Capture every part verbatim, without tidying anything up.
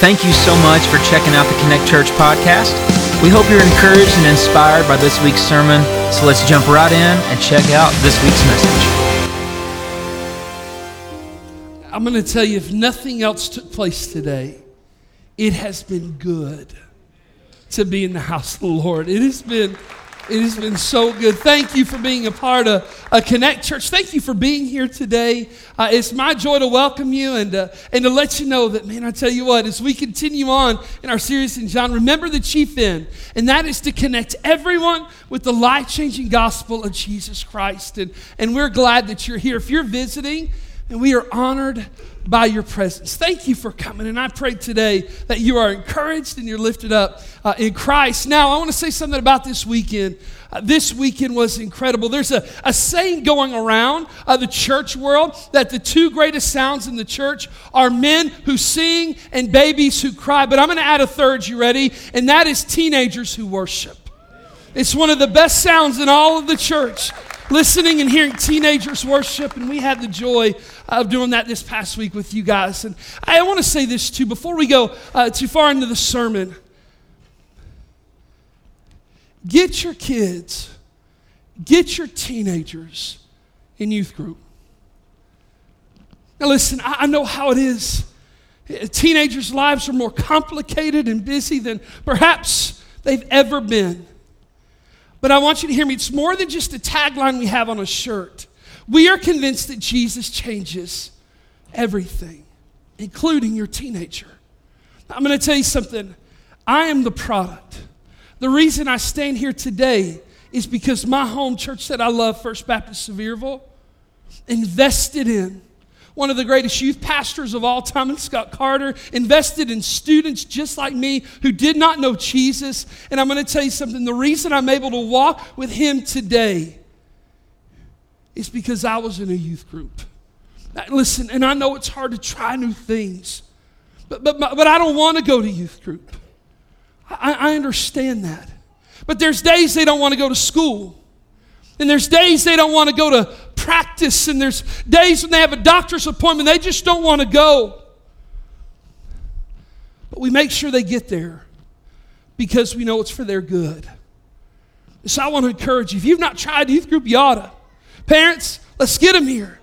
Thank you so much for checking out the Connect Church podcast. We hope you're encouraged and inspired by this week's sermon. So let's jump right in and check out this week's message. I'm going to tell you, if nothing else took place today, it has been good to be in the house of the Lord. It has been It has been so good. Thank you for being a part of uh, Connect Church. Thank you for being here today. Uh, it's my joy to welcome you and, uh, and to let you know that, man, I tell you what, as we continue on in our series in John, remember the chief end, and that is to connect everyone with the life-changing gospel of Jesus Christ. And, and we're glad that you're here. If you're visiting, and we are honored by your presence. Thank you for coming, and I pray today that you are encouraged and you're lifted up uh, in Christ. Now, I want to say something about this weekend. Uh, this weekend was incredible. There's a, a saying going around uh, the church world that the two greatest sounds in the church are men who sing and babies who cry. But I'm going to add a third, you ready? And that is teenagers who worship. It's one of the best sounds in all of the church. Listening and hearing teenagers worship, and we had the joy of doing that this past week with you guys. And I want to say this too, before we go uh, too far into the sermon. Get your kids, get your teenagers in youth group. Now listen, I, I know how it is. Teenagers' lives are more complicated and busy than perhaps they've ever been. But I want you to hear me. It's more than just a tagline we have on a shirt. We are convinced that Jesus changes everything, including your teenager. I'm going to tell you something. I am the product. The reason I stand here today is because my home church that I love, First Baptist Sevierville, invested in one of the greatest youth pastors of all time, Scott Carter, invested in students just like me who did not know Jesus. And I'm going to tell you something. The reason I'm able to walk with him today is because I was in a youth group. Now, listen, and I know it's hard to try new things, but, but, but I don't want to go to youth group. I, I understand that. But there's days they don't want to go to school. And there's days they don't want to go to practice, and there's days when they have a doctor's appointment, they just don't want to go. But we make sure they get there because we know it's for their good. So I want to encourage you, if you've not tried youth group, you ought to. Parents, let's get them here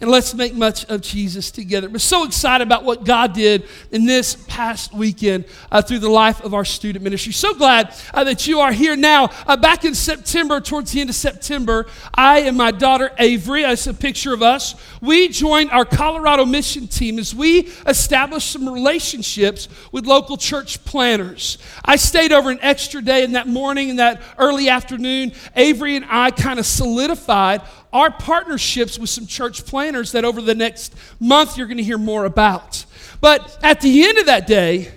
and let's make much of Jesus together. We're so excited about what God did in this past weekend uh, through the life of our student ministry. So glad uh, that you are here now. Uh, back in September, towards the end of September, I and my daughter Avery, that's a picture of us, we joined our Colorado mission team as we established some relationships with local church planners. I stayed over an extra day, and that morning and that early afternoon, Avery and I kind of solidified our partnerships with some church planners that over the next month you're going to hear more about. But at the end of that day,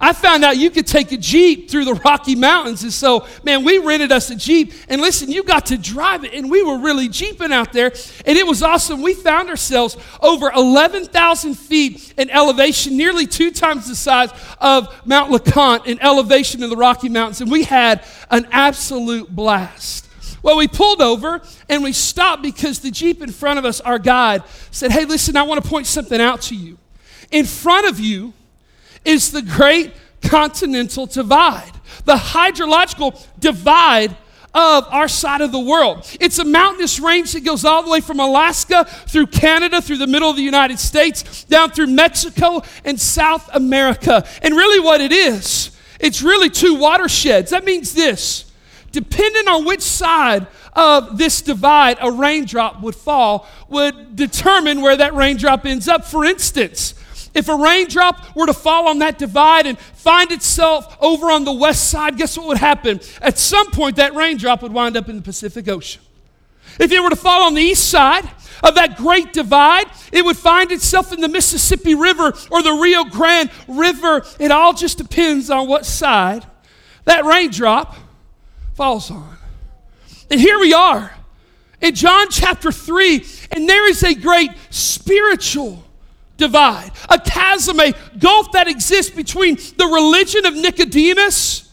I found out you could take a Jeep through the Rocky Mountains. And so, man, we rented us a Jeep. And listen, you got to drive it. And we were really Jeeping out there. And it was awesome. We found ourselves over eleven thousand feet in elevation, nearly two times the size of Mount LeConte in elevation in the Rocky Mountains. And we had an absolute blast. Well, we pulled over and we stopped because the Jeep in front of us, our guide, said, hey, listen, I want to point something out to you. In front of you is the Great Continental Divide, the hydrological divide of our side of the world. It's a mountainous range that goes all the way from Alaska through Canada, through the middle of the United States, down through Mexico and South America. And really what it is, it's really two watersheds. That means this. Depending on which side of this divide a raindrop would fall would determine where that raindrop ends up. For instance, if a raindrop were to fall on that divide and find itself over on the west side, guess what would happen? At some point, that raindrop would wind up in the Pacific Ocean. If it were to fall on the east side of that great divide, it would find itself in the Mississippi River or the Rio Grande River. It all just depends on what side that raindrop falls on. And here we are in John chapter three, and there is a great spiritual divide, a chasm, a gulf that exists between the religion of Nicodemus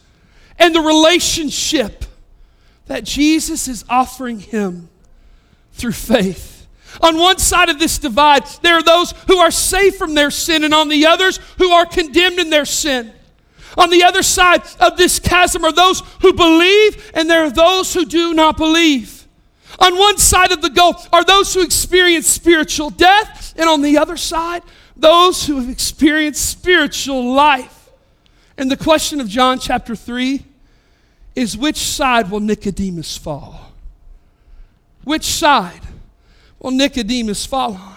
and the relationship that Jesus is offering him through faith. On one side of this divide, there are those who are saved from their sin, and on the others who are condemned in their sin. On the other side of this chasm are those who believe, and there are those who do not believe. On one side of the gulf are those who experience spiritual death, and on the other side, those who have experienced spiritual life. And the question of John chapter three is, which side will Nicodemus fall? Which side will Nicodemus fall on?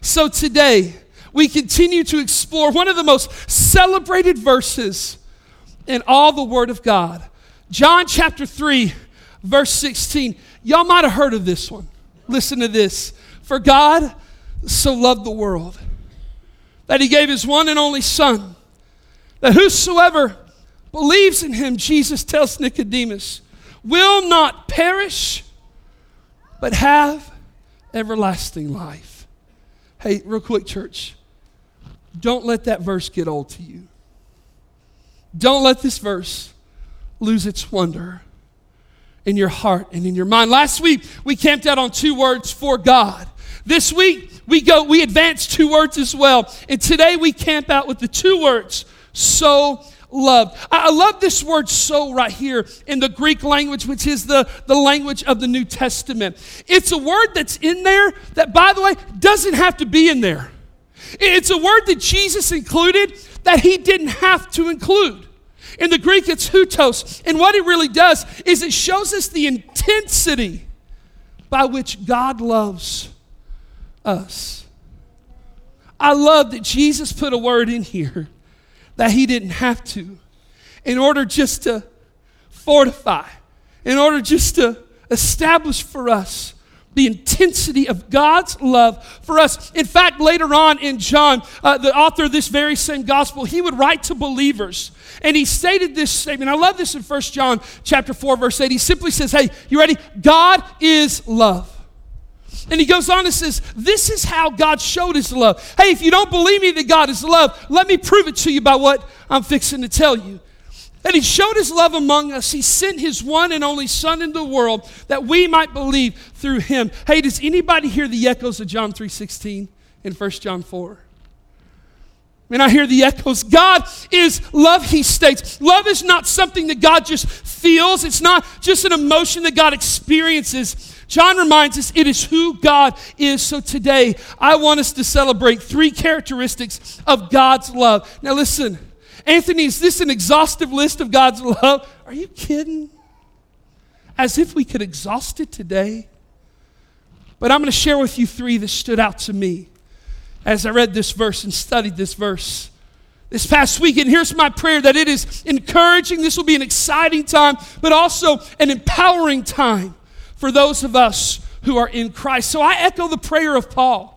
So today, we continue to explore one of the most celebrated verses in all the Word of God. John chapter three, verse sixteen. Y'all might have heard of this one. Listen to this. For God so loved the world that He gave His one and only Son, that whosoever believes in Him, Jesus tells Nicodemus, will not perish, but have everlasting life. Hey, real quick, church. Don't let that verse get old to you. Don't let this verse lose its wonder in your heart and in your mind. Last week, we camped out on two words: for God. This week, we go, we advance two words as well. And today, we camp out with the two words, so loved. I love this word so right here in the Greek language, which is the, the language of the New Testament. It's a word that's in there that, by the way, doesn't have to be in there. It's a word that Jesus included that He didn't have to include. In the Greek, it's hutos. And what it really does is it shows us the intensity by which God loves us. I love that Jesus put a word in here that He didn't have to, in order just to fortify, in order just to establish for us the intensity of God's love for us. In fact, later on in John, uh, the author of this very same gospel, he would write to believers, and he stated this statement. I love this in First John chapter four, verse eight. He simply says, hey, you ready? God is love. And he goes on and says, this is how God showed His love. Hey, if you don't believe me that God is love, let me prove it to you by what I'm fixing to tell you. And He showed His love among us. He sent His one and only Son into the world that we might believe through Him. Hey, does anybody hear the echoes of John three sixteen and First John four? And I hear the echoes. God is love, he states. Love is not something that God just feels. It's not just an emotion that God experiences. John reminds us it is who God is. So today, I want us to celebrate three characteristics of God's love. Now listen, Anthony, is this an exhaustive list of God's love? Are you kidding? As if we could exhaust it today. But I'm going to share with you three that stood out to me as I read this verse and studied this verse this past week. And here's my prayer, that it is encouraging. This will be an exciting time, but also an empowering time for those of us who are in Christ. So I echo the prayer of Paul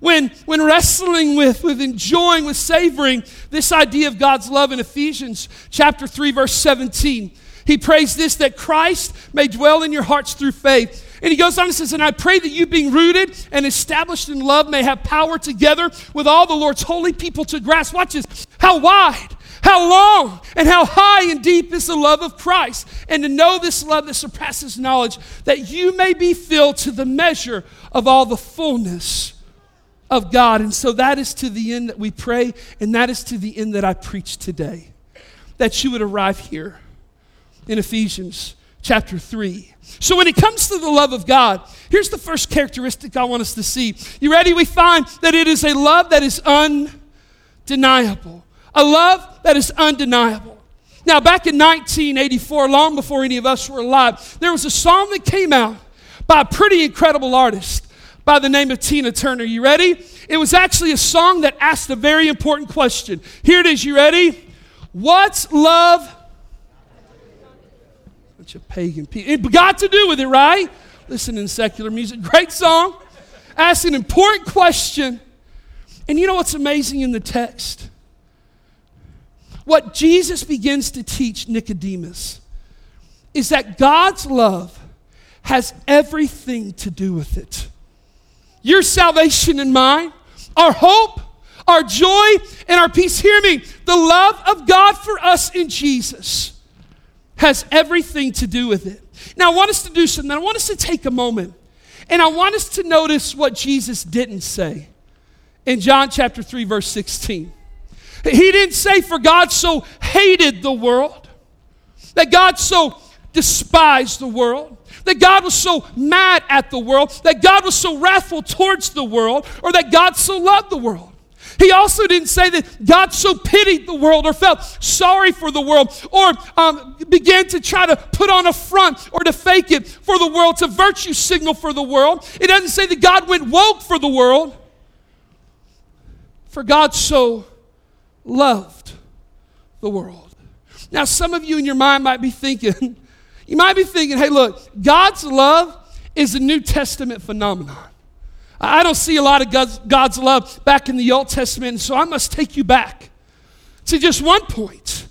when, when wrestling with, with enjoying, with savoring this idea of God's love in Ephesians chapter three, verse seventeen. He prays this, that Christ may dwell in your hearts through faith. And he goes on and says, and I pray that you, being rooted and established in love, may have power together with all the Lord's holy people to grasp. Watch this. How wide, how long, and how high and deep is the love of Christ. And to know this love that surpasses knowledge, that you may be filled to the measure of all the fullness of God. And so that is to the end that we pray, and that is to the end that I preach today, that you would arrive here in Ephesians chapter three. So when it comes to the love of God, here's the first characteristic I want us to see. You ready? We find that it is a love that is undeniable. A love that is undeniable. Now, back in nineteen eighty-four, long before any of us were alive, there was a song that came out by a pretty incredible artist by the name of Tina Turner. You ready? It was actually a song that asked a very important question. Here it is. You ready? What's love? Of pagan people. It got to do with it, right? Listen, in secular music. Great song. Asked an important question. And you know what's amazing in the text? What Jesus begins to teach Nicodemus is that God's love has everything to do with it. Your salvation and mine, our hope, our joy, and our peace. Hear me. The love of God for us in Jesus has everything to do with it. Now, I want us to do something. I want us to take a moment And I want us to notice what Jesus didn't say in John chapter three, verse sixteen. He didn't say, for God so hated the world, that God so despised the world, that God was so mad at the world, that God was so wrathful towards the world, or that God so loved the world. He also didn't say that God so pitied the world or felt sorry for the world or um, began to try to put on a front or to fake it for the world, to virtue signal for the world. It doesn't say that God went woke for the world. For God so loved the world. Now, some of you in your mind might be thinking, you might be thinking, hey, look, God's love is a New Testament phenomenon. I don't see a lot of God's love back in the Old Testament, and so I must take you back to just one point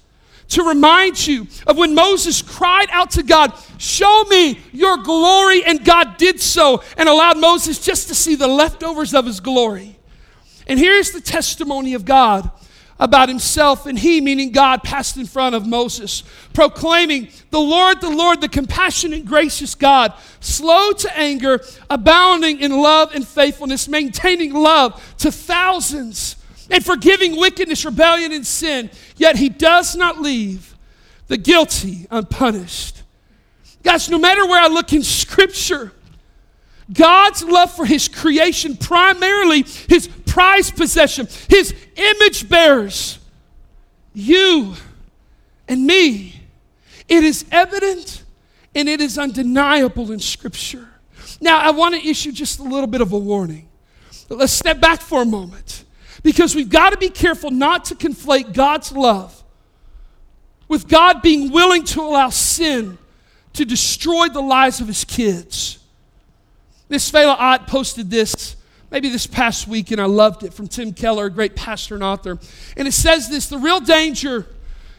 to remind you of when Moses cried out to God, show me your glory, and God did so and allowed Moses just to see the leftovers of his glory. And here's the testimony of God about himself, and he, meaning God, passed in front of Moses, proclaiming, the Lord, the Lord, the compassionate, gracious God, slow to anger, abounding in love and faithfulness, maintaining love to thousands, and forgiving wickedness, rebellion, and sin, yet he does not leave the guilty unpunished. Guys, no matter where I look in Scripture, God's love for his creation, primarily his prized possession, his image bearers, you and me, it is evident and it is undeniable in Scripture. Now, I want to issue just a little bit of a warning. Let's step back for a moment, because we've got to be careful not to conflate God's love with God being willing to allow sin to destroy the lives of his kids. This Fela Ott posted this maybe this past week, and I loved it, from Tim Keller, a great pastor and author. And it says this, the real danger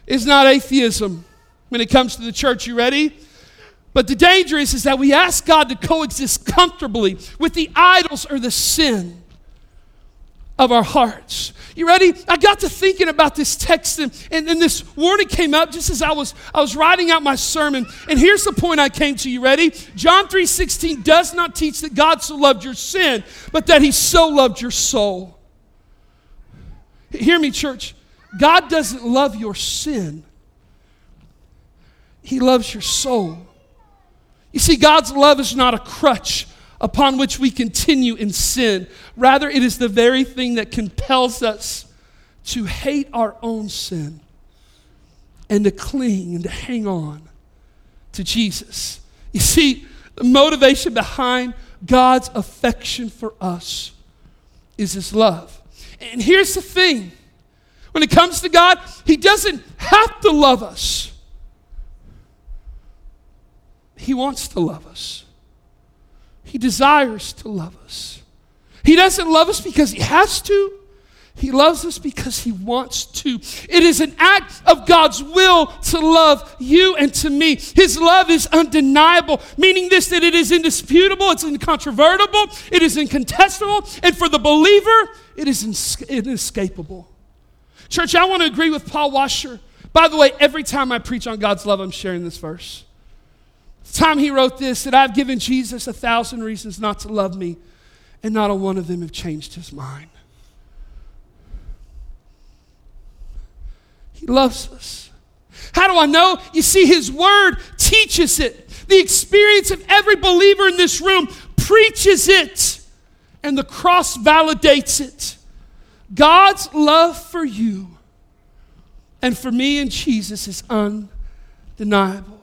is not atheism when it comes to the church. You ready? But the danger is, is that we ask God to coexist comfortably with the idols or the sin of our hearts. You ready? I got to thinking about this text, and, and, and this warning came up just as I was, I was writing out my sermon. And here's the point I came to. You ready? John three sixteen does not teach that God so loved your sin, but that he so loved your soul. Hear me, church. God doesn't love your sin. He loves your soul. You see, God's love is not a crutch upon which we continue in sin. Rather, it is the very thing that compels us to hate our own sin and to cling and to hang on to Jesus. You see, the motivation behind God's affection for us is his love. And here's the thing. When it comes to God, he doesn't have to love us. He wants to love us. He desires to love us. He doesn't love us because he has to. He loves us because he wants to. It is an act of God's will to love you and to me. His love is undeniable, meaning this, that it is indisputable, it's incontrovertible, it is incontestable, and for the believer, it is ins- inescapable. Church, I want to agree with Paul Washer. By the way, every time I preach on God's love, I'm sharing this verse. The time he wrote this, that I've given Jesus a thousand reasons not to love me, and not a one of them have changed his mind. He loves us. How do I know? You see, his word teaches it. The experience of every believer in this room preaches it, and the cross validates it. God's love for you and for me and Jesus is undeniable.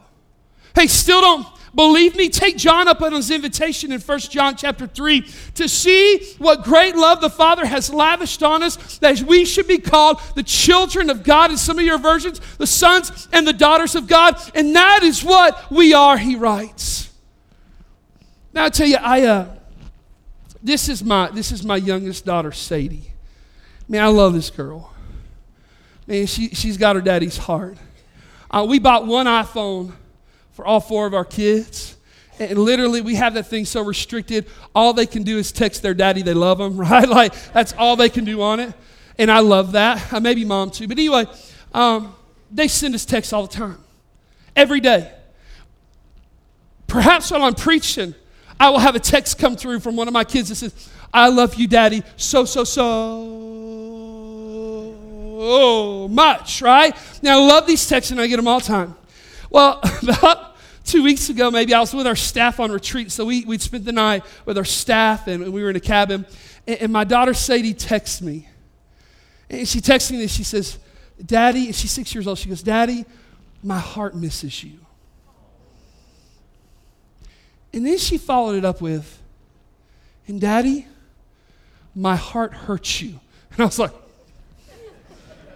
Hey, still don't believe me? Take John up on his invitation in First John chapter three to see what great love the Father has lavished on us, that we should be called the children of God, in some of your versions, the sons and the daughters of God. And that is what we are, he writes. Now I tell you, I uh, this is my this is my youngest daughter, Sadie. Man, I love this girl. Man, she she's got her daddy's heart. Uh, we bought one iPhone for all four of our kids. And literally, we have that thing so restricted, all they can do is text their daddy they love them, right? Like, that's all they can do on it. And I love that. I maybe mom too. But anyway, um, they send us texts all the time, every day. Perhaps while I'm preaching, I will have a text come through from one of my kids that says, I love you, Daddy, so, so, so much, right? Now, I love these texts, and I get them all the time. Well, about two weeks ago, maybe, I was with our staff on retreat, so we, we'd spent the night with our staff, and we were in a cabin, and, and my daughter, Sadie, texts me. And she texts me, and she says, Daddy, and she's six years old, she goes, Daddy, my heart misses you. And then she followed it up with, and Daddy, my heart hurts you. And I was like,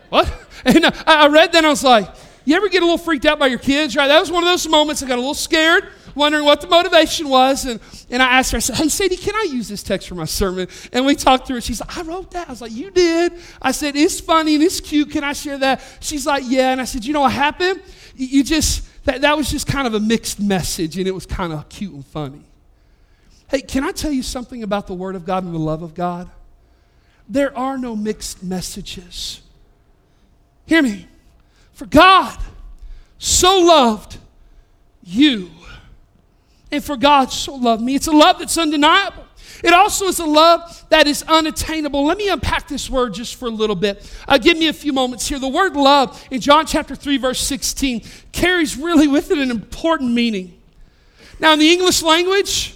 what? And I read that and I was like, you ever get a little freaked out by your kids, right? That was one of those moments I got a little scared, wondering what the motivation was. And, and I asked her, I said, hey, Sadie, can I use this text for my sermon? And we talked through it. She's like, I wrote that. I was like, you did? I said, it's funny and it's cute. Can I share that? She's like, yeah. And I said, you know what happened? You just... That, that was just kind of a mixed message, and it was kind of cute and funny. Hey, can I tell you something about the Word of God and the love of God? There are no mixed messages. Hear me. For God so loved you, and for God so loved me. It's a love that's undeniable. It also is a love that is unattainable. Let me unpack this word just for a little bit. Uh, give me a few moments here. The word love in John chapter three, verse sixteen, carries really with it an important meaning. Now, in the English language,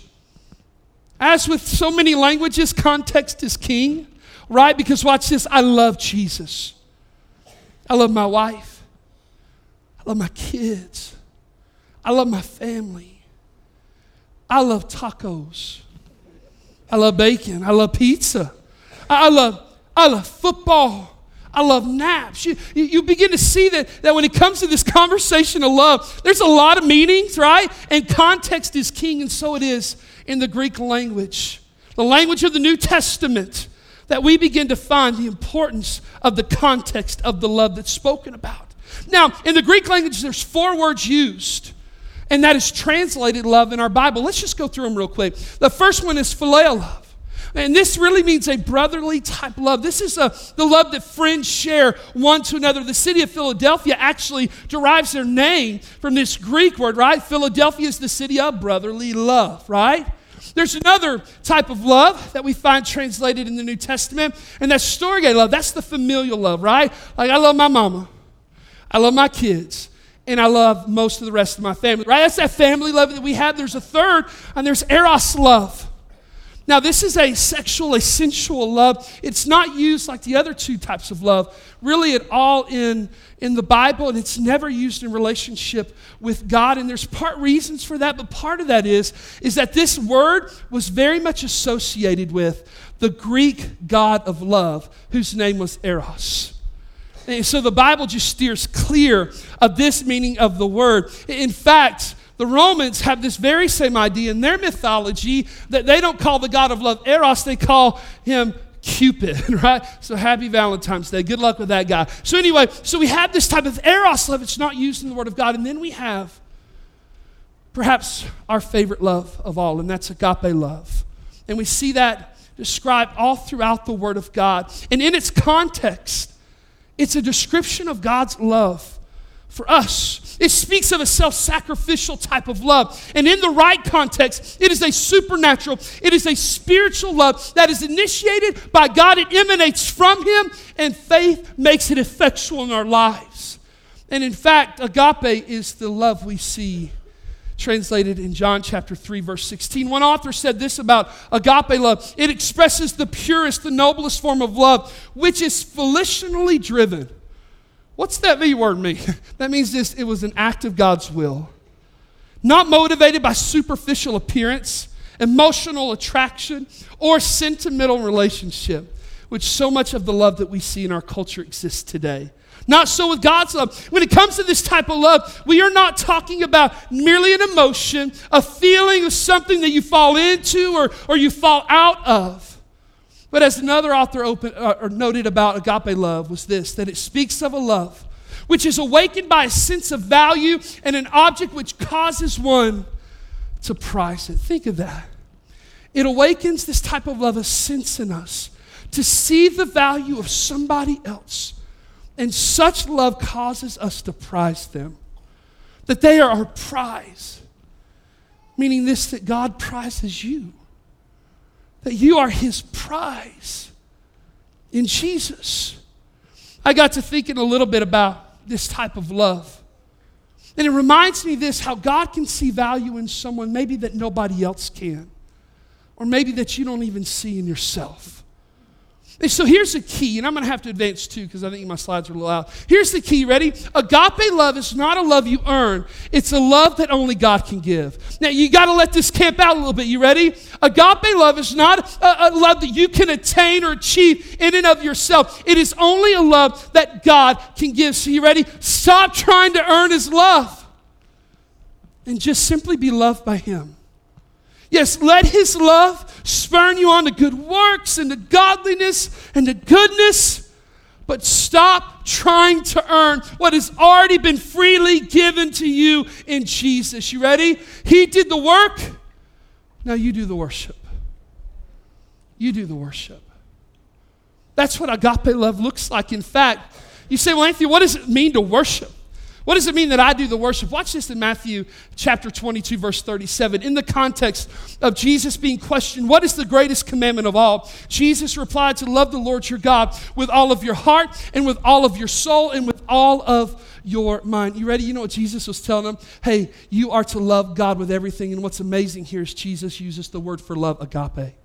as with so many languages, context is king, right? Because watch this, I love Jesus. I love my wife. I love my kids. I love my family. I love tacos. I love bacon. I love pizza. I love, I love football. I love naps. You, you begin to see that, that when it comes to this conversation of love, there's a lot of meanings, right? And context is king, and so it is in the Greek language, the language of the New Testament, that we begin to find the importance of the context of the love that's spoken about. Now, in the Greek language, there's four words used, and that is translated love in our Bible. Let's just go through them real quick. The first one is phileo love. And this really means a brotherly type love. This is a, the love that friends share one to another. The city of Philadelphia actually derives their name from this Greek word, right? Philadelphia is the city of brotherly love, right? There's another type of love that we find translated in the New Testament, and that's storge love. That's the familial love, right? Like, I love my mama. I love my kids. And I love most of the rest of my family, right? That's that family love that we have. There's a third, and there's Eros love. Now, this is a sexual, a sensual love. It's not used like the other two types of love, really at all in, in the Bible, and it's never used in relationship with God. And there's part reasons for that, but part of that is, is that this word was very much associated with the Greek god of love, whose name was Eros. And so the Bible just steers clear of this meaning of the word. In fact, the Romans have this very same idea in their mythology, that they don't call the god of love Eros, they call him Cupid, right? So happy Valentine's Day. Good luck with that guy. So anyway, so we have this type of Eros love. It's not used in the Word of God. And then we have perhaps our favorite love of all, and that's agape love. And we see that described all throughout the Word of God. And in its context, it's a description of God's love for us. It speaks of a self-sacrificial type of love. And in the right context, it is a supernatural, it is a spiritual love that is initiated by God. It emanates from Him, and faith makes it effectual in our lives. And in fact, agape is the love we see translated in John chapter three, verse sixteen. One author said this about agape love. It expresses the purest, the noblest form of love, which is volitionally driven. What's that V word mean? That means this: it was an act of God's will. Not motivated by superficial appearance, emotional attraction, or sentimental relationship, which so much of the love that we see in our culture exists today. Not so with God's love. When it comes to this type of love, we are not talking about merely an emotion, a feeling of something that you fall into or, or you fall out of. But as another author open, uh, or noted about agape love was this, that it speaks of a love which is awakened by a sense of value and an object which causes one to prize it. Think of that. It awakens this type of love, a sense in us to see the value of somebody else. And such love causes us to prize them, that they are our prize. meaning this, that God prizes you, that you are his prize in Jesus. I got to thinking a little bit about this type of love. And it reminds me this, how God can see value in someone maybe that nobody else can, or maybe that you don't even see in yourself. And so here's the key, and I'm going to have to advance too because I think my slides are a little out. Here's the key, ready? Agape love is not a love you earn. It's a love that only God can give. Now, you got to let this camp out a little bit. You ready? Agape love is not a, a love that you can attain or achieve in and of yourself. It is only a love that God can give. So you ready? Stop trying to earn his love and just simply be loved by him. Yes, let his love spurn you on to good works and to godliness and to goodness, but stop trying to earn what has already been freely given to you in Jesus. You ready? He did the work. Now you do the worship. You do the worship. That's what agape love looks like. In fact, you say, well, Anthony, what does it mean to worship? What does it mean that I do the worship? Watch this in Matthew chapter twenty-two, verse thirty-seven. In the context of Jesus being questioned, what is the greatest commandment of all? Jesus replied, to love the Lord your God with all of your heart and with all of your soul and with all of your mind. You ready? You know what Jesus was telling them? Hey, you are to love God with everything. And what's amazing here is Jesus uses the word for love, agape.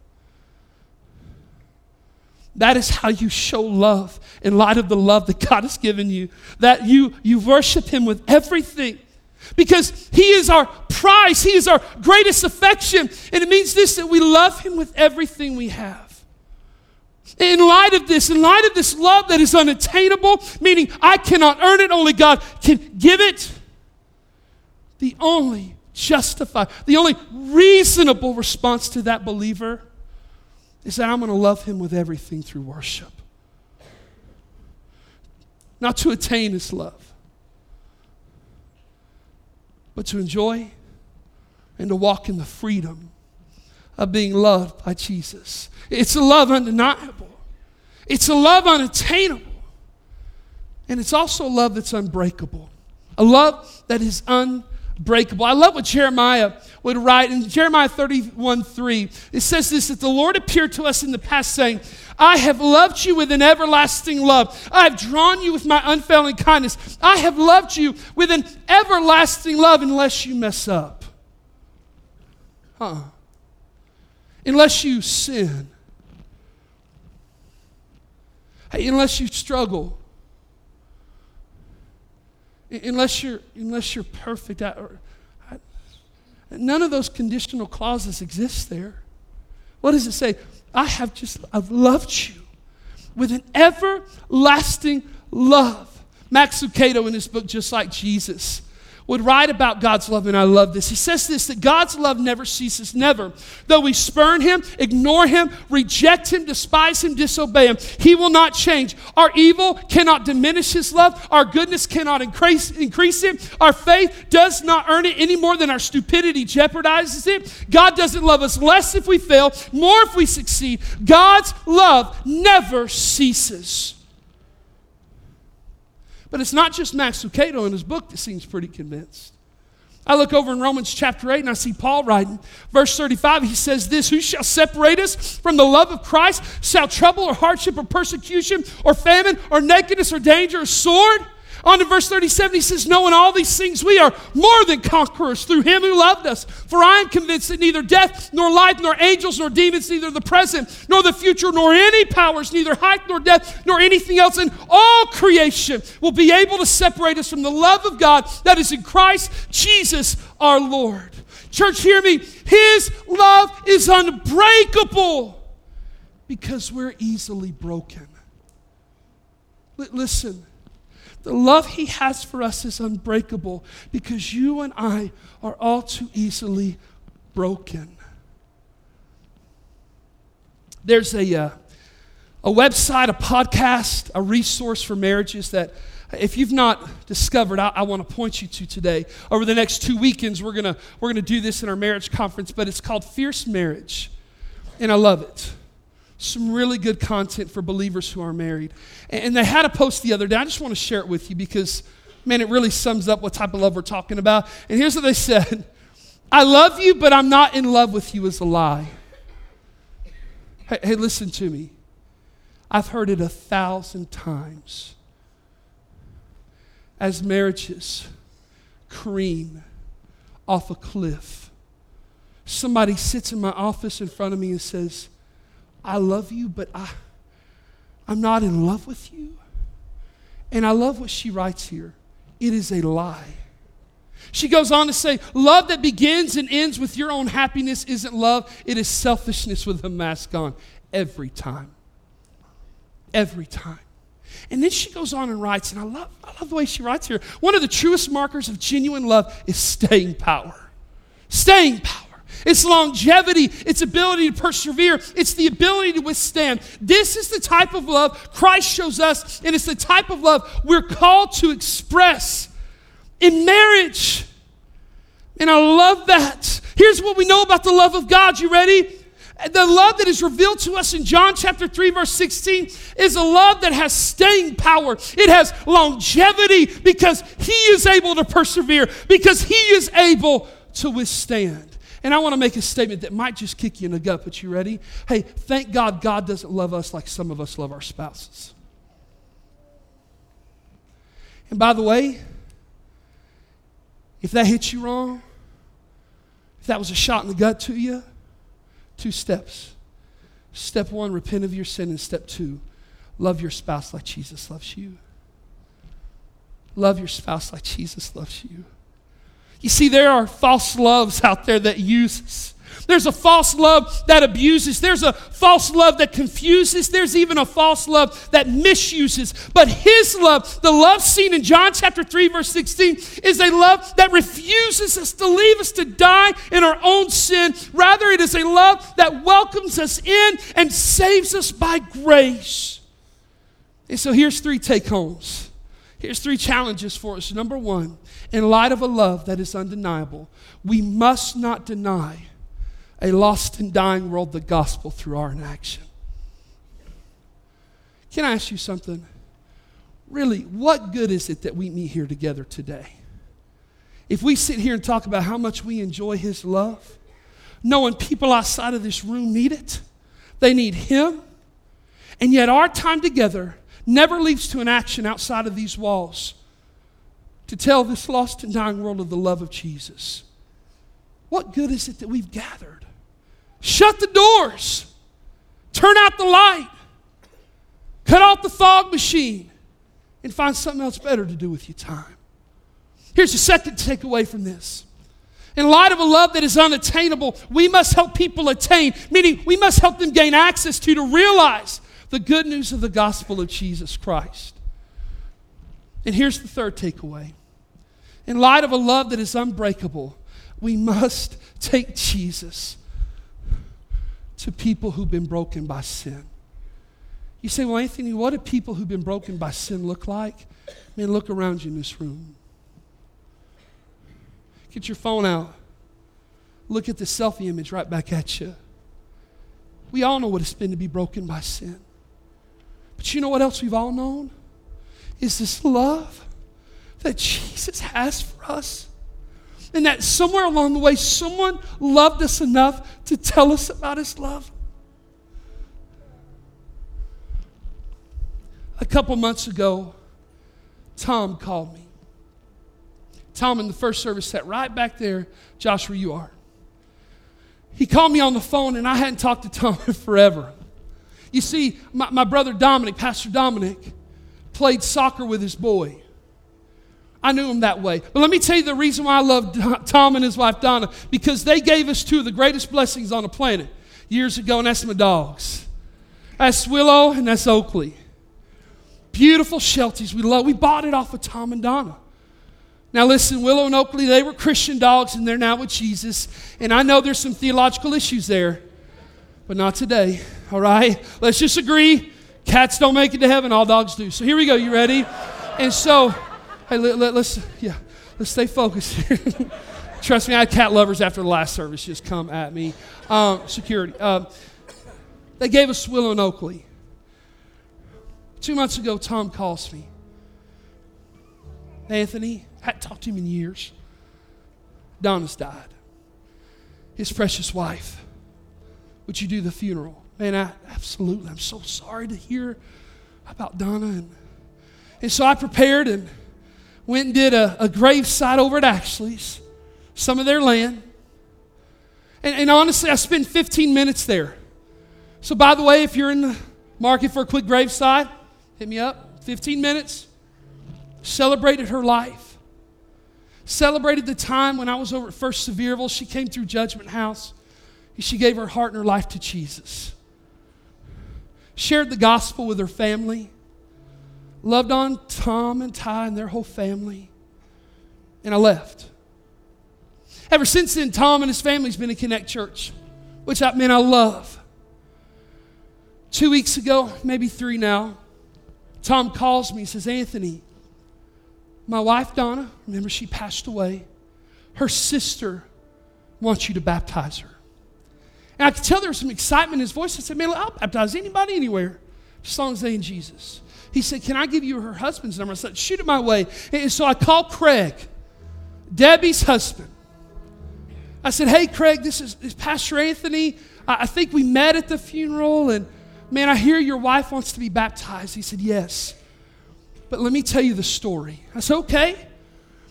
That is how you show love in light of the love that God has given you, that you, you worship him with everything because he is our prize. He is our greatest affection, and it means this, that we love him with everything we have. In light of this, in light of this love that is unattainable, meaning I cannot earn it, only God can give it, the only justified, the only reasonable response to that believer is that I'm going to love him with everything through worship. Not to attain his love, but to enjoy and to walk in the freedom of being loved by Jesus. It's a love undeniable. It's a love unattainable. And it's also a love that's unbreakable. A love that is unbreakable. Breakable. I love what Jeremiah would write in Jeremiah thirty-one three. It says this, that the Lord appeared to us in the past saying, I have loved you with an everlasting love. I have drawn you with my unfailing kindness. I have loved you with an everlasting love unless you mess up. Huh? Unless you sin. Hey, unless you struggle. Unless you're, unless you're perfect, I, or, I, none of those conditional clauses exist there. What does it say? I have just, I've loved you with an everlasting love. Max Lucado, in his book, Just Like Jesus, would write about God's love, and I love this. He says this, that God's love never ceases, never. Though we spurn him, ignore him, reject him, despise him, disobey him, he will not change. Our evil cannot diminish his love. Our goodness cannot increase, increase it. Our faith does not earn it any more than our stupidity jeopardizes it. God doesn't love us less if we fail, more if we succeed. God's love never ceases. But it's not just Max Lucado in his book that seems pretty convinced. I look over in Romans chapter eight and I see Paul writing, verse thirty-five, he says this, who shall separate us from the love of Christ? Shall trouble or hardship or persecution or famine or nakedness or danger or sword? On to verse thirty-seven, he says, no, in all these things we are more than conquerors through him who loved us. For I am convinced that neither death, nor life, nor angels, nor demons, neither the present, nor the future, nor any powers, neither height, nor depth, nor anything else in all creation will be able to separate us from the love of God that is in Christ Jesus our Lord. Church, hear me. His love is unbreakable because we're easily broken. L- listen. The love he has for us is unbreakable because you and I are all too easily broken. There's a uh, a website, a podcast, a resource for marriages that if you've not discovered, I, I want to point you to today. Over the next two weekends, we're gonna we're gonna do this in our marriage conference, but it's called Fierce Marriage, and I love it. Some really good content for believers who are married. And they had a post the other day. I just want to share it with you because, man, it really sums up what type of love we're talking about. And here's what they said. I love you, but I'm not in love with you is a lie. Hey, hey, listen to me. I've heard it a thousand times. As marriages careen off a cliff, somebody sits in my office in front of me and says, I love you, but I, I'm not in love with you. And I love what she writes here. It is a lie. She goes on to say, love that begins and ends with your own happiness isn't love. It is selfishness with a mask on every time. Every time. And then she goes on and writes, and I love, I love the way she writes here. One of the truest markers of genuine love is staying power. Staying power. It's longevity, it's ability to persevere, it's the ability to withstand. This is the type of love Christ shows us, and it's the type of love we're called to express in marriage. And I love that. Here's what we know about the love of God. You ready? The love that is revealed to us in John chapter three, verse sixteen, is a love that has staying power. It has longevity because he is able to persevere, because he is able to withstand. And I want to make a statement that might just kick you in the gut, but you ready? Hey, thank God God doesn't love us like some of us love our spouses. And by the way, if that hit you wrong, if that was a shot in the gut to you, two steps. Step one, repent of your sin. And step two, love your spouse like Jesus loves you. Love your spouse like Jesus loves you. You see, there are false loves out there that uses. There's a false love that abuses. There's a false love that confuses. There's even a false love that misuses. But his love, the love seen in John chapter three, verse sixteen, is a love that refuses us to leave us to die in our own sin. Rather, it is a love that welcomes us in and saves us by grace. And so here's three take-homes. Here's three challenges for us. Number one, in light of a love that is undeniable, we must not deny a lost and dying world the gospel through our inaction. Can I ask you something? Really, what good is it that we meet here together today? If we sit here and talk about how much we enjoy his love, knowing people outside of this room need it, they need him, and yet our time together never leads to an action outside of these walls to tell this lost and dying world of the love of Jesus. What good is it that we've gathered? Shut the doors. Turn out the light. Cut off the fog machine and find something else better to do with your time. Here's the second takeaway from this. In light of a love that is unattainable, we must help people attain, meaning we must help them gain access to, to realize the good news of the gospel of Jesus Christ. And here's the third takeaway. In light of a love that is unbreakable, we must take Jesus to people who've been broken by sin. You say, well, Anthony, what do people who've been broken by sin look like? Man, look around you in this room. Get your phone out. Look at the selfie image right back at you. We all know what it's been to be broken by sin. But you know what else we've all known? Is this love that Jesus has for us. And that somewhere along the way, someone loved us enough to tell us about his love. A couple months ago, Tom called me. Tom in the first service sat right back there. Josh, where you are. He called me on the phone, and I hadn't talked to Tom in forever. You see, my, my brother Dominic, Pastor Dominic, played soccer with his boy. I knew him that way. But let me tell you the reason why I love Tom and his wife Donna, because they gave us two of the greatest blessings on the planet years ago, and that's my dogs. That's Willow and that's Oakley. Beautiful shelties we love. We bought it off of Tom and Donna. Now listen, Willow and Oakley, they were Christian dogs, and they're now with Jesus. And I know there's some theological issues there, but not today, all right? Let's just agree, cats don't make it to heaven, all dogs do. So here we go, you ready? And so, hey, let, let, let's, yeah, let's stay focused here. Trust me, I had cat lovers after the last service just come at me. Um, security. Um, they gave us Willow and Oakley. Two months ago, Tom calls me. Anthony, I hadn't talked to him in years. Donna's died. his precious wife. Would you do the funeral? And I absolutely, I'm so sorry to hear about Donna. And, and so I prepared and went and did a, a gravesite over at Ashley's, some of their land. And, and honestly, I spent fifteen minutes there. So by the way, if you're in the market for a quick gravesite, hit me up, fifteen minutes. Celebrated her life. Celebrated the time when I was over at First Sevierville. She came through Judgment House. She gave her heart and her life to Jesus. Shared the gospel with her family. Loved on Tom and Ty and their whole family. And I left. Ever since then, Tom and his family's been at Connect Church, which I mean I love. Two weeks ago, maybe three now, Tom calls me and says, Anthony, my wife Donna, remember she passed away, her sister wants you to baptize her. And I could tell there was some excitement in his voice. I said, man, I'll baptize anybody anywhere, as long as they in Jesus. He said, can I give you her husband's number? I said, shoot it my way. And so I called Craig, Debbie's husband. I said, hey, Craig, this is, is Pastor Anthony. I, I think we met at the funeral, and man, I hear your wife wants to be baptized. He said, yes, but let me tell you the story. I said, okay.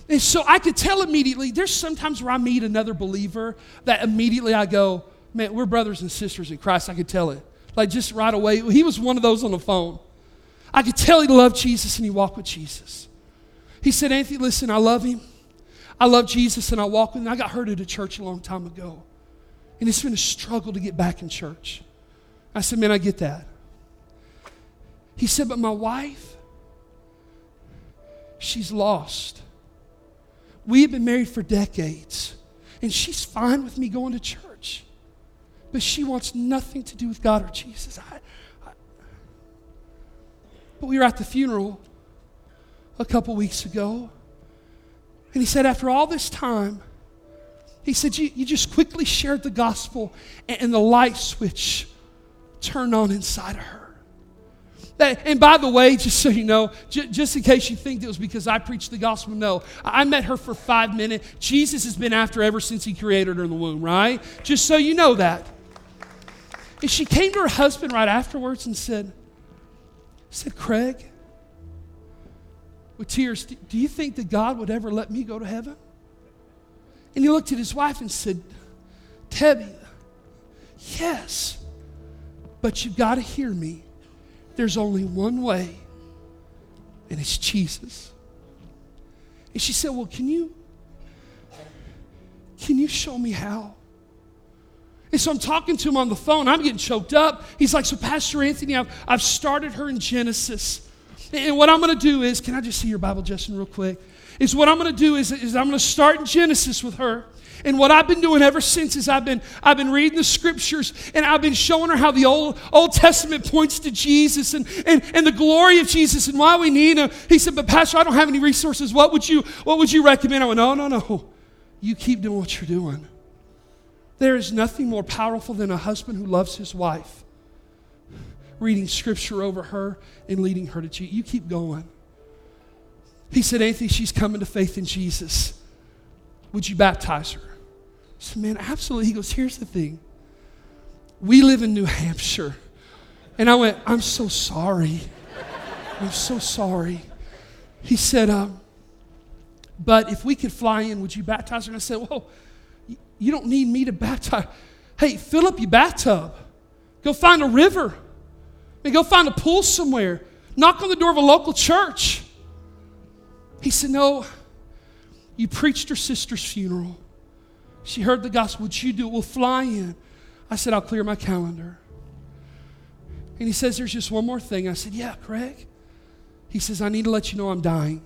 And so I could tell immediately, there's sometimes where I meet another believer that immediately I go, man, we're brothers and sisters in Christ. I could tell it. Like just right away. He was one of those on the phone. I could tell he loved Jesus and he walked with Jesus. He said, Anthony, listen, I love him. I love Jesus and I walk with him. I got hurt at a church a long time ago. And it's been a struggle to get back in church. I said, man, I get that. He said, but my wife, she's lost. We've been married for decades. And she's fine with me going to church. But she wants nothing to do with God or Jesus. I, I, but we were at the funeral a couple weeks ago. And he said, after all this time, he said, you, you just quickly shared the gospel and, and the light switch turned on inside of her. That, and by the way, just so you know, j- just in case you think it was because I preached the gospel, no. I met her for five minutes. Jesus has been after her ever since he created her in the womb, right? Just so you know that. And she came to her husband right afterwards and said, said, Craig, with tears, do you think that God would ever let me go to heaven? And he looked at his wife and said, Debbie, yes, but you've got to hear me. There's only one way, and it's Jesus. And she said, well, can you, can you show me how? And so I'm talking to him on the phone. I'm getting choked up. He's like, so Pastor Anthony, I've, I've started her in Genesis. And what I'm going to do is, can I just see your Bible, Justin, real quick? Is what I'm going to do is, is I'm going to start in Genesis with her. And what I've been doing ever since is I've been I've been reading the scriptures and I've been showing her how the Old Old Testament points to Jesus and, and, and the glory of Jesus and why we need him. He said, but Pastor, I don't have any resources. What would you what would you recommend? I went, no, no, no. You keep doing what you're doing. There is nothing more powerful than a husband who loves his wife, reading scripture over her and leading her to Jesus. You keep going. He said, Anthony, she's coming to faith in Jesus. Would you baptize her? I said, man, absolutely. He goes, here's the thing. We live in New Hampshire. And I went, I'm so sorry. I'm so sorry. He said, um, but if we could fly in, would you baptize her? And I said, well, you don't need me to baptize. Hey, fill up your bathtub. Go find a river. I mean, go find a pool somewhere. Knock on the door of a local church. He said, no, you preached her sister's funeral. She heard the gospel. Would you do it? We'll fly in. I said, I'll clear my calendar. And he says, there's just one more thing. I said, yeah, Craig. He says, I need to let you know I'm dying.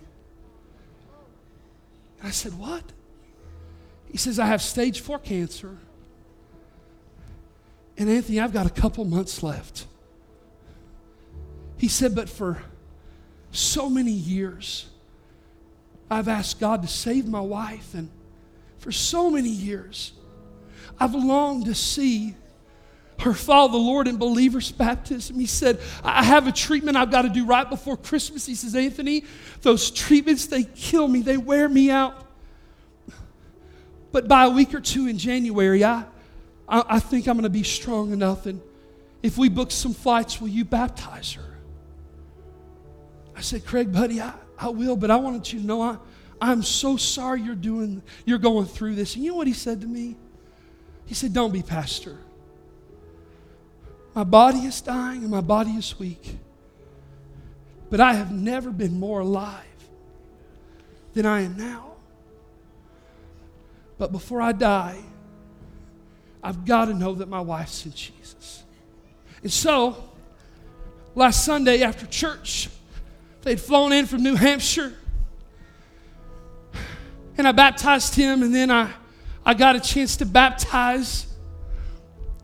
And I said, what? He says, I have stage four cancer. And Anthony, I've got a couple months left. He said, but for so many years, I've asked God to save my wife, and for so many years, I've longed to see her follow the Lord in believer's baptism. He said, I have a treatment I've got to do right before Christmas. He says, Anthony, those treatments, they kill me. They wear me out. but by a week or two in January, I, I, I think I'm going to be strong enough. And if we book some flights, will you baptize her? I said, Craig, buddy, I, I will, but I wanted you to know I, I'm so sorry you're doing, you're going through this. And you know what he said to me? He said, don't be pastor. My body is dying and my body is weak. But I have never been more alive than I am now. But before I die, I've got to know that my wife's in Jesus. And so, last Sunday after church, they'd flown in from New Hampshire. And I baptized him, and then I, I got a chance to baptize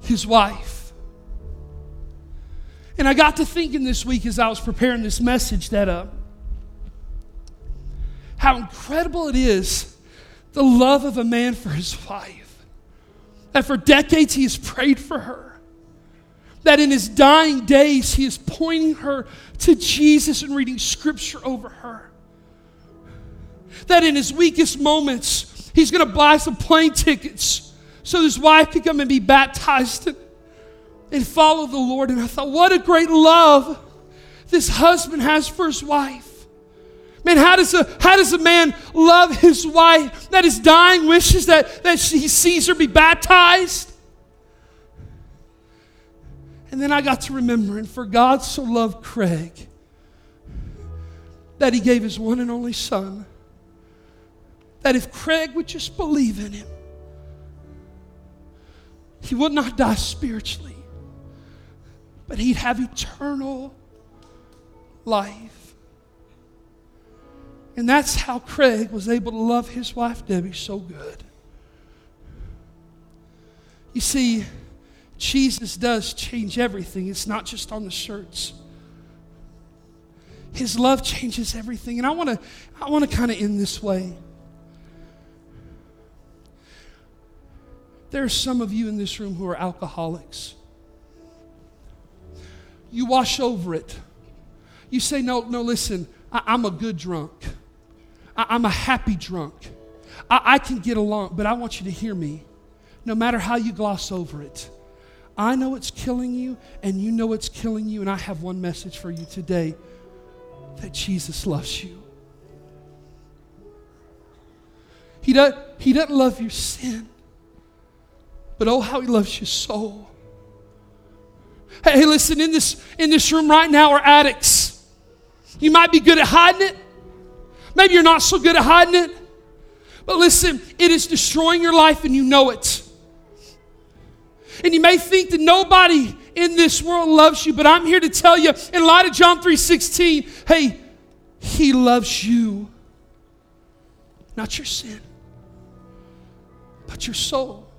his wife. And I got to thinking this week as I was preparing this message that uh, how incredible it is, the love of a man for his wife. That for decades he has prayed for her. That in his dying days he is pointing her to Jesus and reading scripture over her. That in his weakest moments, he's going to buy some plane tickets so his wife can come and be baptized and, and follow the Lord. And I thought, what a great love this husband has for his wife. Man, how does a, how does a man love his wife that his dying wishes that, that he sees her be baptized? And then I got to remembering, for God so loved Craig that he gave his one and only son, that if Craig would just believe in him, he would not die spiritually, but he'd have eternal life. And that's how Craig was able to love his wife, Debbie, so good. You see, Jesus does change everything. It's not just on the shirts. His love changes everything. And I want to I want to kind of end this way. There are some of you in this room who are alcoholics. You wash over it. You say, no, no, listen, I, I'm a good drunk. I, I'm a happy drunk. I, I can get along, but I want you to hear me. No matter how you gloss over it, I know it's killing you, and you know it's killing you, and I have one message for you today, that Jesus loves you. He does, he doesn't love your sin. But oh, how he loves your soul. Hey, hey, listen, in this, in this room right now are addicts. You might be good at hiding it. Maybe you're not so good at hiding it. But listen, it is destroying your life and you know it. And you may think that nobody in this world loves you, but I'm here to tell you, in light of John three sixteen, hey, he loves you. Not your sin, but your soul.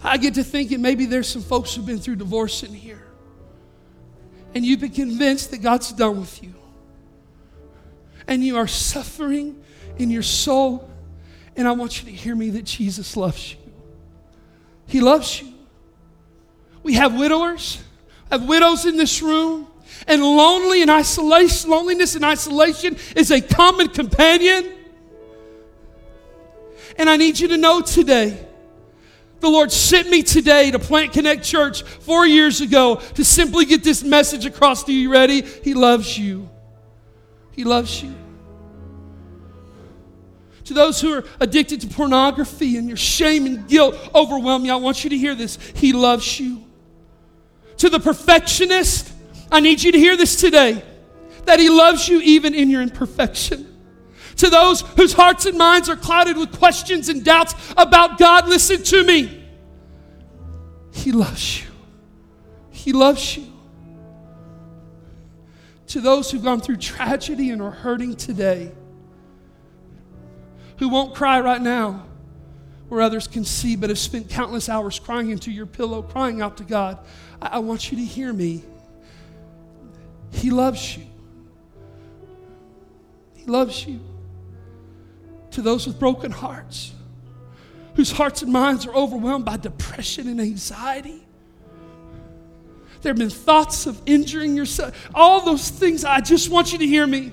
I get to thinking maybe there's some folks who've been through divorce in here. And you've been convinced that God's done with you. And you are suffering in your soul. And I want you to hear me, that Jesus loves you. He loves you. We have widowers, have widows in this room. And lonely and isolation, loneliness and isolation is a common companion. And I need you to know today, the Lord sent me today to plant Connect Church four years ago to simply get this message across to you. Ready? He loves you. He loves you. To those who are addicted to pornography and your shame and guilt overwhelm you, I want you to hear this. He loves you. To the perfectionist, I need you to hear this today, that he loves you even in your imperfection. To those whose hearts and minds are clouded with questions and doubts about God, listen to me. He loves you. He loves you. To those who've gone through tragedy and are hurting today, who won't cry right now where others can see, but have spent countless hours crying into your pillow, crying out to God, I, I want you to hear me. He loves you. He loves you. To those with broken hearts, whose hearts and minds are overwhelmed by depression and anxiety. There have been thoughts of injuring yourself. All those things, I just want you to hear me.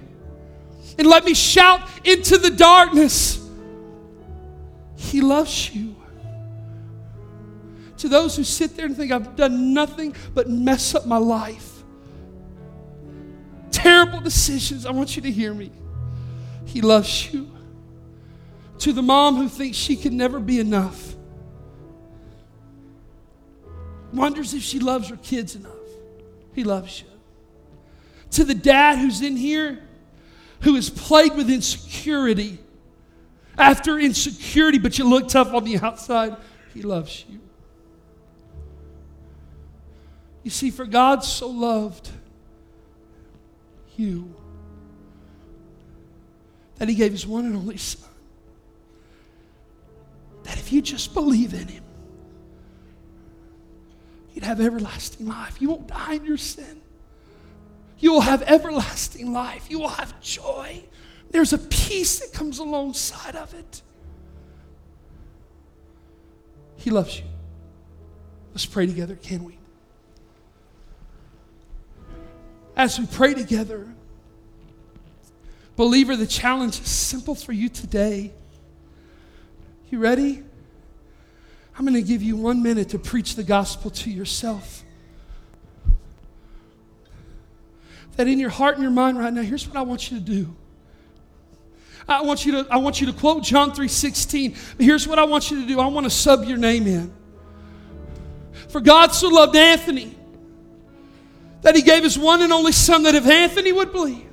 And let me shout into the darkness He loves you. To those who sit there and think, I've done nothing but mess up my life. Terrible decisions. I want you to hear me. He loves you. To the mom who thinks she can never be enough. Wonders if she loves her kids enough. He loves you. To the dad who's in here, who is plagued with insecurity. After insecurity, but you look tough on the outside, he loves you. You see, for God so loved you that he gave his one and only son. That if you just believe in him, you'd have everlasting life. You won't die in your sin. You will have everlasting life. You will have joy. There's a peace that comes alongside of it. He loves you. Let's pray together, can we? As we pray together, believer, the challenge is simple for you today. You ready? I'm going to give you one minute to preach the gospel to yourself. That in your heart and your mind right now, here's what I want you to do. I want you to, I want you to quote John three sixteen. Here's what I want you to do. I want to sub your name in. For God so loved Anthony that he gave his one and only son, that if Anthony would believe,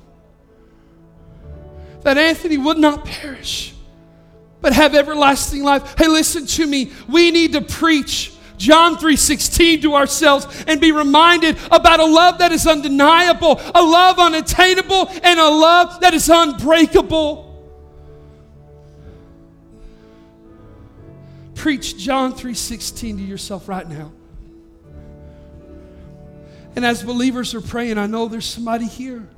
that Anthony would not perish, but have everlasting life. Hey, listen to me. We need to preach John three sixteen to ourselves and be reminded about a love that is undeniable, a love unattainable, and a love that is unbreakable. Preach John three sixteen to yourself right now. And as believers are praying, I know there's somebody here.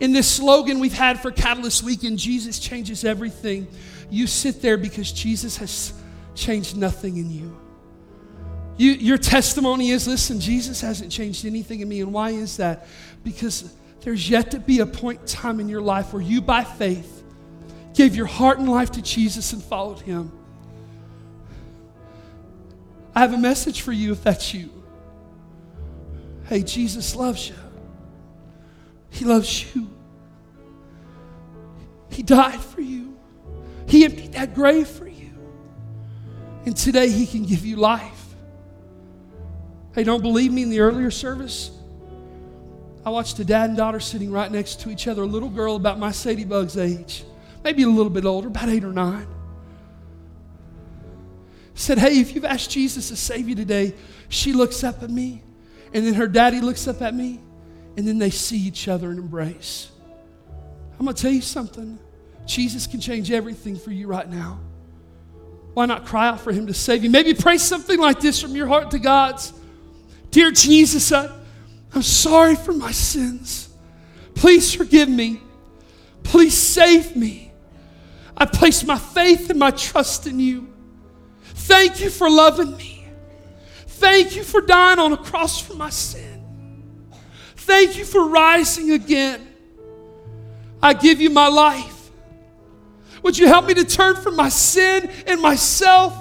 In this slogan we've had for Catalyst Weekend, Jesus changes everything. You sit there because Jesus has changed nothing in you. You, your testimony is, listen, Jesus hasn't changed anything in me. And why is that? Because there's yet to be a point in time in your life where you, by faith, gave your heart and life to Jesus and followed him. I have a message for you if that's you. Hey, Jesus loves you. He loves you. He died for you. He emptied that grave for you. And today he can give you life. Hey, don't believe me? In the earlier service, I watched a dad and daughter sitting right next to each other, a little girl about my Sadie Bug's age, maybe a little bit older, about eight or nine. Said, hey, if you've asked Jesus to save you today, she looks up at me, and then her daddy looks up at me, and then they see each other and embrace. I'm going to tell you something. Jesus can change everything for you right now. Why not cry out for him to save you? Maybe pray something like this from your heart to God's. Dear Jesus, I, I'm sorry for my sins. Please forgive me. Please save me. I place my faith and my trust in you. Thank you for loving me. Thank you for dying on a cross for my sin. Thank you for rising again. I give you my life. Would you help me to turn from my sin and myself?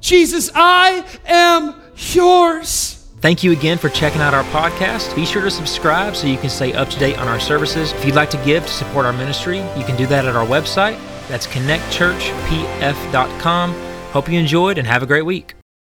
Jesus, I am yours. Thank you again for checking out our podcast. Be sure to subscribe so you can stay up to date on our services. If you'd like to give to support our ministry, you can do that at our website. That's connect church p f dot com. Hope you enjoyed and have a great week.